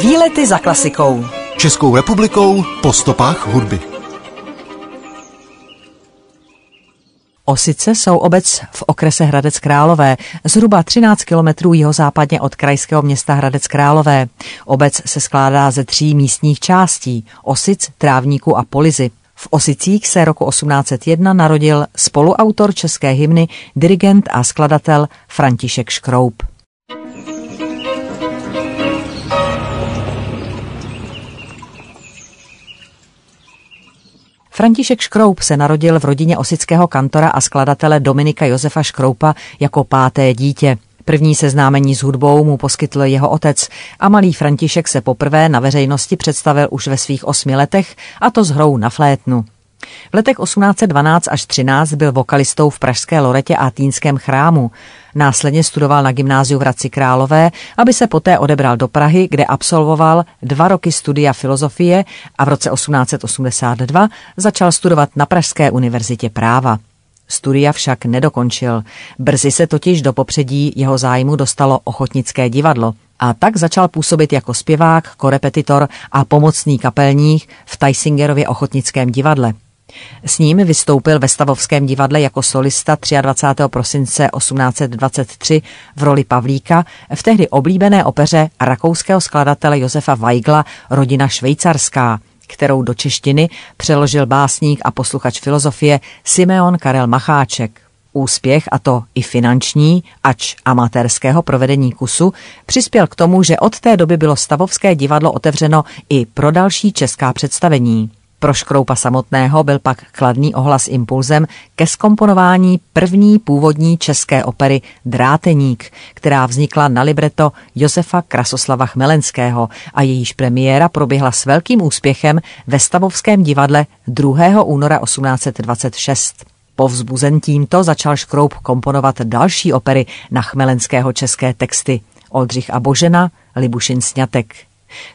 Výlety za klasikou. Českou republikou po stopách hudby. Osice jsou obec v okrese Hradec Králové, zhruba 13 kilometrů jihozápadně od krajského města Hradec Králové. Obec se skládá ze 3 místních částí – Osic, Trávníku a Polizy. V Osicích se roku 1801 narodil spoluautor české hymny, dirigent a skladatel František Škroup. František Škroup se narodil v rodině osického kantora a skladatele Dominika Josefa Škroupa jako 5. dítě. První seznámení s hudbou mu poskytl jeho otec a malý František se poprvé na veřejnosti představil už ve svých 8 letech, a to s hrou na flétnu. V letech 1812 až 13 byl vokalistou v pražské Loretě a Týnském chrámu. Následně studoval na gymnáziu v Hradci Králové, aby se poté odebral do Prahy, kde absolvoval 2 roky studia filozofie a v roce 1882 začal studovat na Pražské univerzitě práva. Studia však nedokončil. Brzy se totiž do popředí jeho zájmu dostalo ochotnické divadlo a tak začal působit jako zpěvák, korepetitor a pomocný kapelník v Teisingerově ochotnickém divadle. S ním vystoupil ve Stavovském divadle jako solista 23. prosince 1823 v roli Pavlíka v tehdy oblíbené opeře rakouského skladatele Josefa Weigla Rodina švýcarská, kterou do češtiny přeložil básník a posluchač filozofie Simeon Karel Macháček. Úspěch, a to i finanční, ač amatérského provedení kusu, přispěl k tomu, že od té doby bylo Stavovské divadlo otevřeno i pro další česká představení. Pro Škroupa samotného byl pak kladný ohlas impulzem ke zkomponování první původní české opery Dráteník, která vznikla na libreto Josefa Krasoslava Chmelenského a jejíž premiéra proběhla s velkým úspěchem ve Stavovském divadle 2. února 1826. Povzbuzen tímto začal Škroup komponovat další opery na Chmelenského české texty Oldřich a Božena, Libušin Sňatek.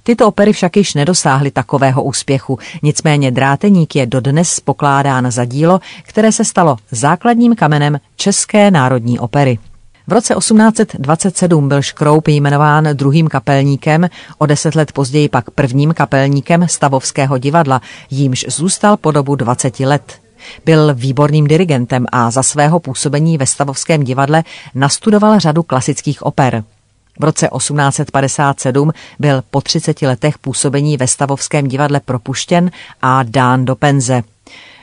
Tyto opery však již nedosáhly takového úspěchu, nicméně Dráteník je dodnes pokládán za dílo, které se stalo základním kamenem české národní opery. V roce 1827 byl Škroup jmenován druhým kapelníkem, o 10 let později pak prvním kapelníkem Stavovského divadla, jímž zůstal po dobu 20 let. Byl výborným dirigentem a za svého působení ve Stavovském divadle nastudoval řadu klasických oper. V roce 1857 byl po 30 letech působení ve Stavovském divadle propuštěn a dán do penze.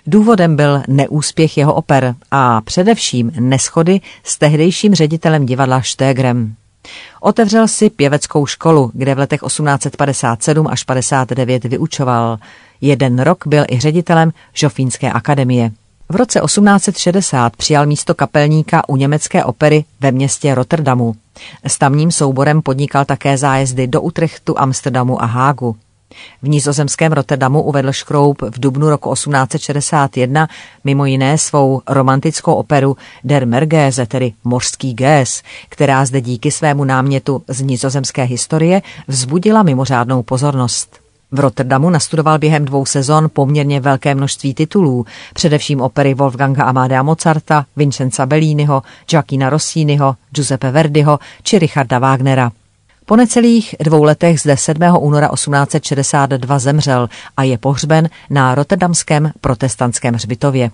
Důvodem byl neúspěch jeho oper a především neshody s tehdejším ředitelem divadla Štégrem. Otevřel si pěveckou školu, kde v letech 1857 až 1859 vyučoval. 1 rok byl i ředitelem Žofínské akademie. V roce 1860 přijal místo kapelníka u německé opery ve městě Rotterdamu. S tamním souborem podnikal také zájezdy do Utrechtu, Amsterdamu a Hágu. V nizozemském Rotterdamu uvedl Škroup v dubnu roku 1861 mimo jiné svou romantickou operu Der Mergéze, tedy Mořský géz, která zde díky svému námětu z nizozemské historie vzbudila mimořádnou pozornost. V Rotterdamu nastudoval během 2 sezon poměrně velké množství titulů, především opery Wolfganga Amadea Mozarta, Vincenza Belliniho, Gioacchina Rossiniho, Giuseppe Verdiho či Richarda Wagnera. Po necelých 2 letech zde 7. února 1862 zemřel a je pohřben na rotterdamském protestantském hřbitově.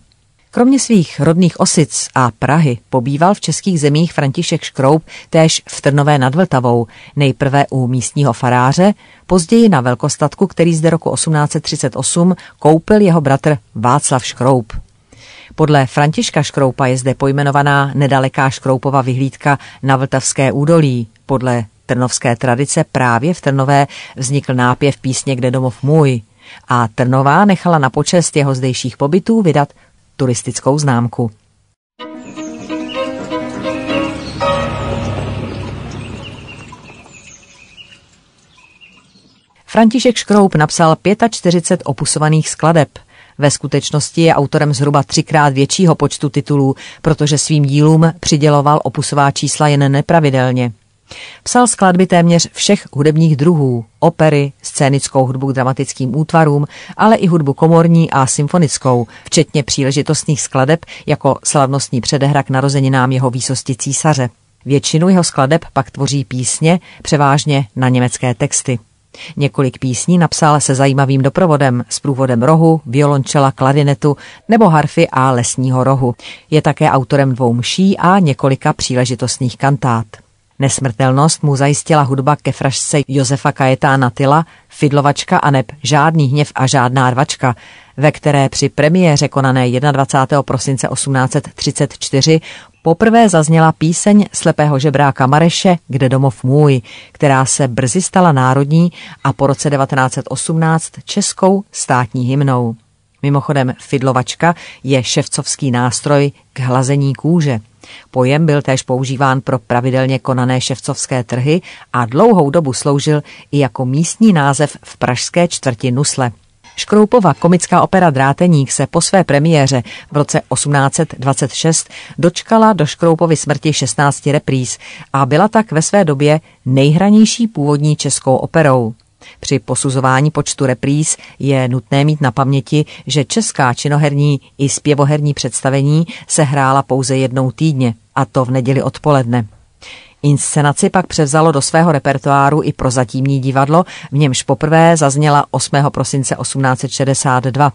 Kromě svých rodných Osic a Prahy pobýval v českých zemích František Škroup též v Trnové nad Vltavou, nejprve u místního faráře, později na velkostatku, který zde roku 1838 koupil jeho bratr Václav Škroup. Podle Františka Škroupa je zde pojmenovaná nedaleká Škroupova vyhlídka na Vltavské údolí. Podle trnovské tradice právě v Trnové vznikl nápěv písně Kde domov můj a Trnová nechala na počest jeho zdejších pobytů vydat turistickou známku. František Škroup napsal 45 opusovaných skladeb. Ve skutečnosti je autorem zhruba 3krát většího počtu titulů, protože svým dílům přiděloval opusová čísla jen nepravidelně. Psal skladby téměř všech hudebních druhů, opery, scénickou hudbu k dramatickým útvarům, ale i hudbu komorní a symfonickou, včetně příležitostných skladeb jako slavnostní předehra k narozeninám jeho výsosti císaře. Většinu jeho skladeb pak tvoří písně, převážně na německé texty. Několik písní napsal se zajímavým doprovodem s průvodem rohu, violončela, klarinetu nebo harfy a lesního rohu. Je také autorem 2 mší a několika příležitostných kantát. Nesmrtelnost mu zajistila hudba ke frašce Josefa Kajetána Tyla Fidlovačka aneb Žádný hněv a žádná rvačka, ve které při premiéře konané 21. prosince 1834 poprvé zazněla píseň slepého žebráka Mareše Kde domov můj, která se brzy stala národní a po roce 1918 českou státní hymnou. Mimochodem fidlovačka je ševcovský nástroj k hlazení kůže. Pojem byl též používán pro pravidelně konané ševcovské trhy a dlouhou dobu sloužil i jako místní název v pražské čtvrti Nusle. Škroupova komická opera Dráteník se po své premiéře v roce 1826 dočkala do Škroupovy smrti 16 repríz a byla tak ve své době nejhranější původní českou operou. Při posuzování počtu repríz je nutné mít na paměti, že česká činoherní i zpěvoherní představení se hrála pouze jednou týdně, a to v neděli odpoledne. Inscenaci pak převzalo do svého repertoáru i prozatímní divadlo, v němž poprvé zazněla 8. prosince 1862.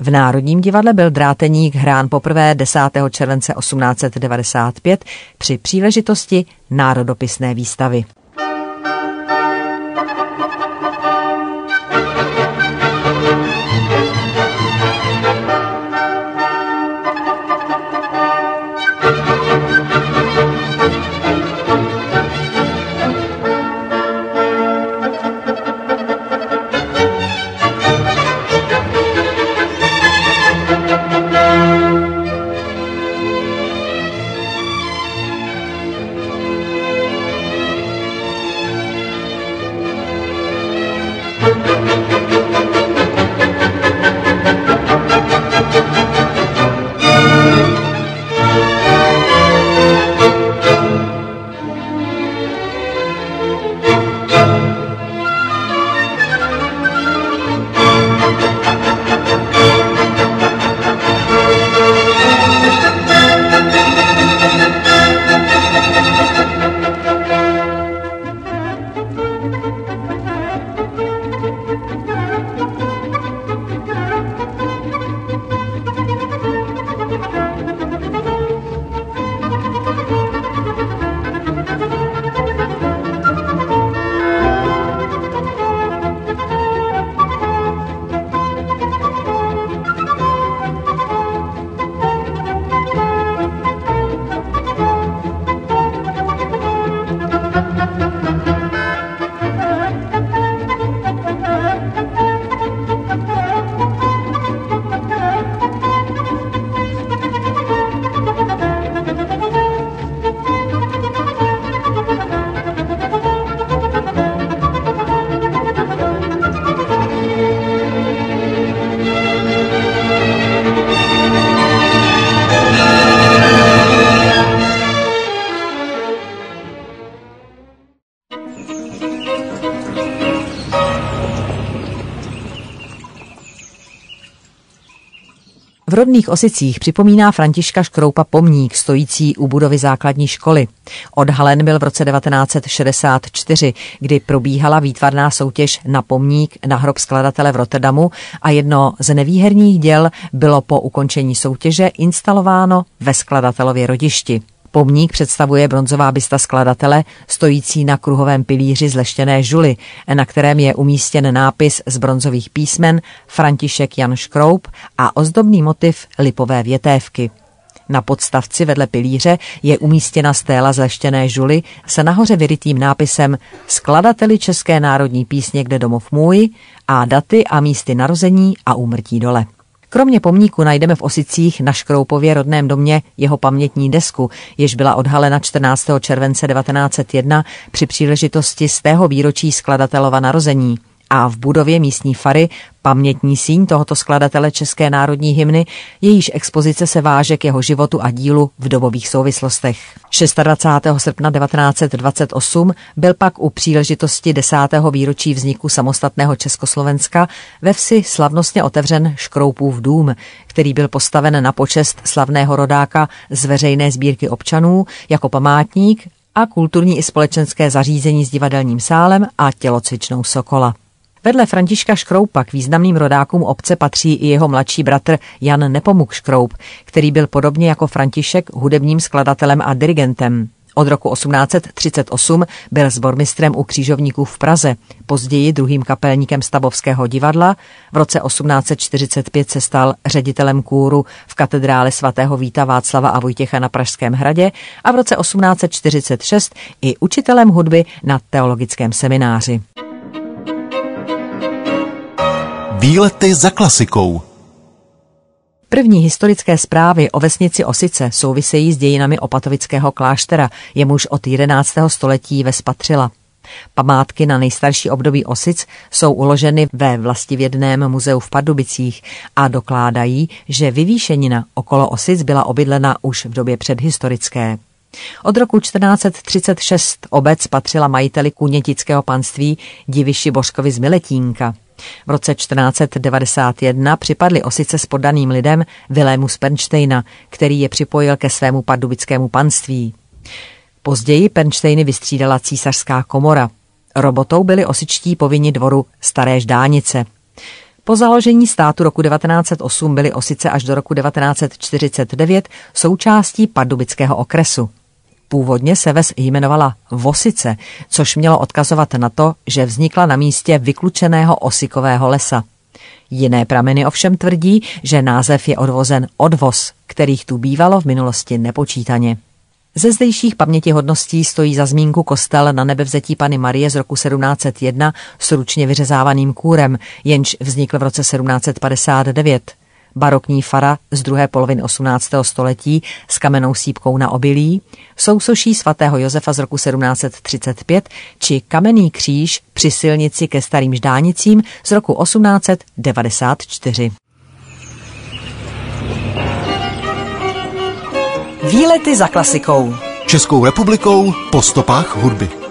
V Národním divadle byl Dráteník hrán poprvé 10. července 1895 při příležitosti národopisné výstavy. V rodných Osicích připomíná Františka Škroupa pomník stojící u budovy základní školy. Odhalen byl v roce 1964, kdy probíhala výtvarná soutěž na pomník na hrob skladatele v Rotterdamu a jedno z nevýherných děl bylo po ukončení soutěže instalováno ve skladatelově rodišti. Pomník představuje bronzová bysta skladatele stojící na kruhovém pilíři z leštěné žuly, na kterém je umístěn nápis z bronzových písmen František Jan Škroup a ozdobný motiv lipové větévky. Na podstavci vedle pilíře je umístěna stéla z leštěné žuly se nahoře vyrytým nápisem Skladateli české národní písně Kde domov můj a daty a místy narození a úmrtí dole. Kromě pomníku najdeme v Osicích na Škroupově rodném domě jeho pamětní desku, jež byla odhalena 14. července 1901 při příležitosti 100. výročí skladatelova narození a v budově místní fary pamětní síň tohoto skladatele české národní hymny, jejíž expozice se váže k jeho životu a dílu v dobových souvislostech. 26. srpna 1928 byl pak u příležitosti 10. výročí vzniku samostatného Československa ve vsi slavnostně otevřen Škroupův dům, který byl postaven na počest slavného rodáka z veřejné sbírky občanů jako památník a kulturní i společenské zařízení s divadelním sálem a tělocvičnou Sokola. Vedle Františka Škroupa k významným rodákům obce patří i jeho mladší bratr Jan Nepomuk Škroup, který byl podobně jako František hudebním skladatelem a dirigentem. Od roku 1838 byl sbormistrem u Křížovníků v Praze, později druhým kapelníkem Stavovského divadla, v roce 1845 se stal ředitelem kůru v katedrále svatého Víta Václava a Vojtěcha na Pražském hradě a v roce 1846 i učitelem hudby na teologickém semináři. Výlety za klasikou. První historické zprávy o vesnici Osice souvisejí s dějinami opatovického kláštera, jemuž od 11. století vespatřila. Památky na nejstarší období Osic jsou uloženy ve Vlastivědném muzeu v Pardubicích a dokládají, že vyvýšenina okolo Osic byla obydlena už v době předhistorické. Od roku 1436 obec patřila majiteli Kunětického panství Diviši Bořkovi z Miletínka. V roce 1491 připadly Osice s poddaným lidem Vilému z Pernštejna, který je připojil ke svému pardubickému panství. Později Pernštejny vystřídala císařská komora. Robotou byli osičtí povinni dvoru Staré Ždánice. Po založení státu roku 1908 byly Osice až do roku 1949 součástí pardubického okresu. Původně se ves jmenovala Vosice, což mělo odkazovat na to, že vznikla na místě vyklučeného osikového lesa. Jiné prameny ovšem tvrdí, že název je odvozen od vos, kterých tu bývalo v minulosti nepočítaně. Ze zdejších pamětihodností stojí za zmínku kostel na Nebevzetí Panny Marie z roku 1701 s ručně vyřezávaným kůrem, jenž vznikl v roce 1759. Barokní fara z druhé poloviny 18. století s kamennou sýpkou na obilí, sousoší svatého Josefa z roku 1735 či kamenný kříž při silnici ke Starým Ždánicím z roku 1894. Výlety za klasikou. Českou republikou po stopách hudby.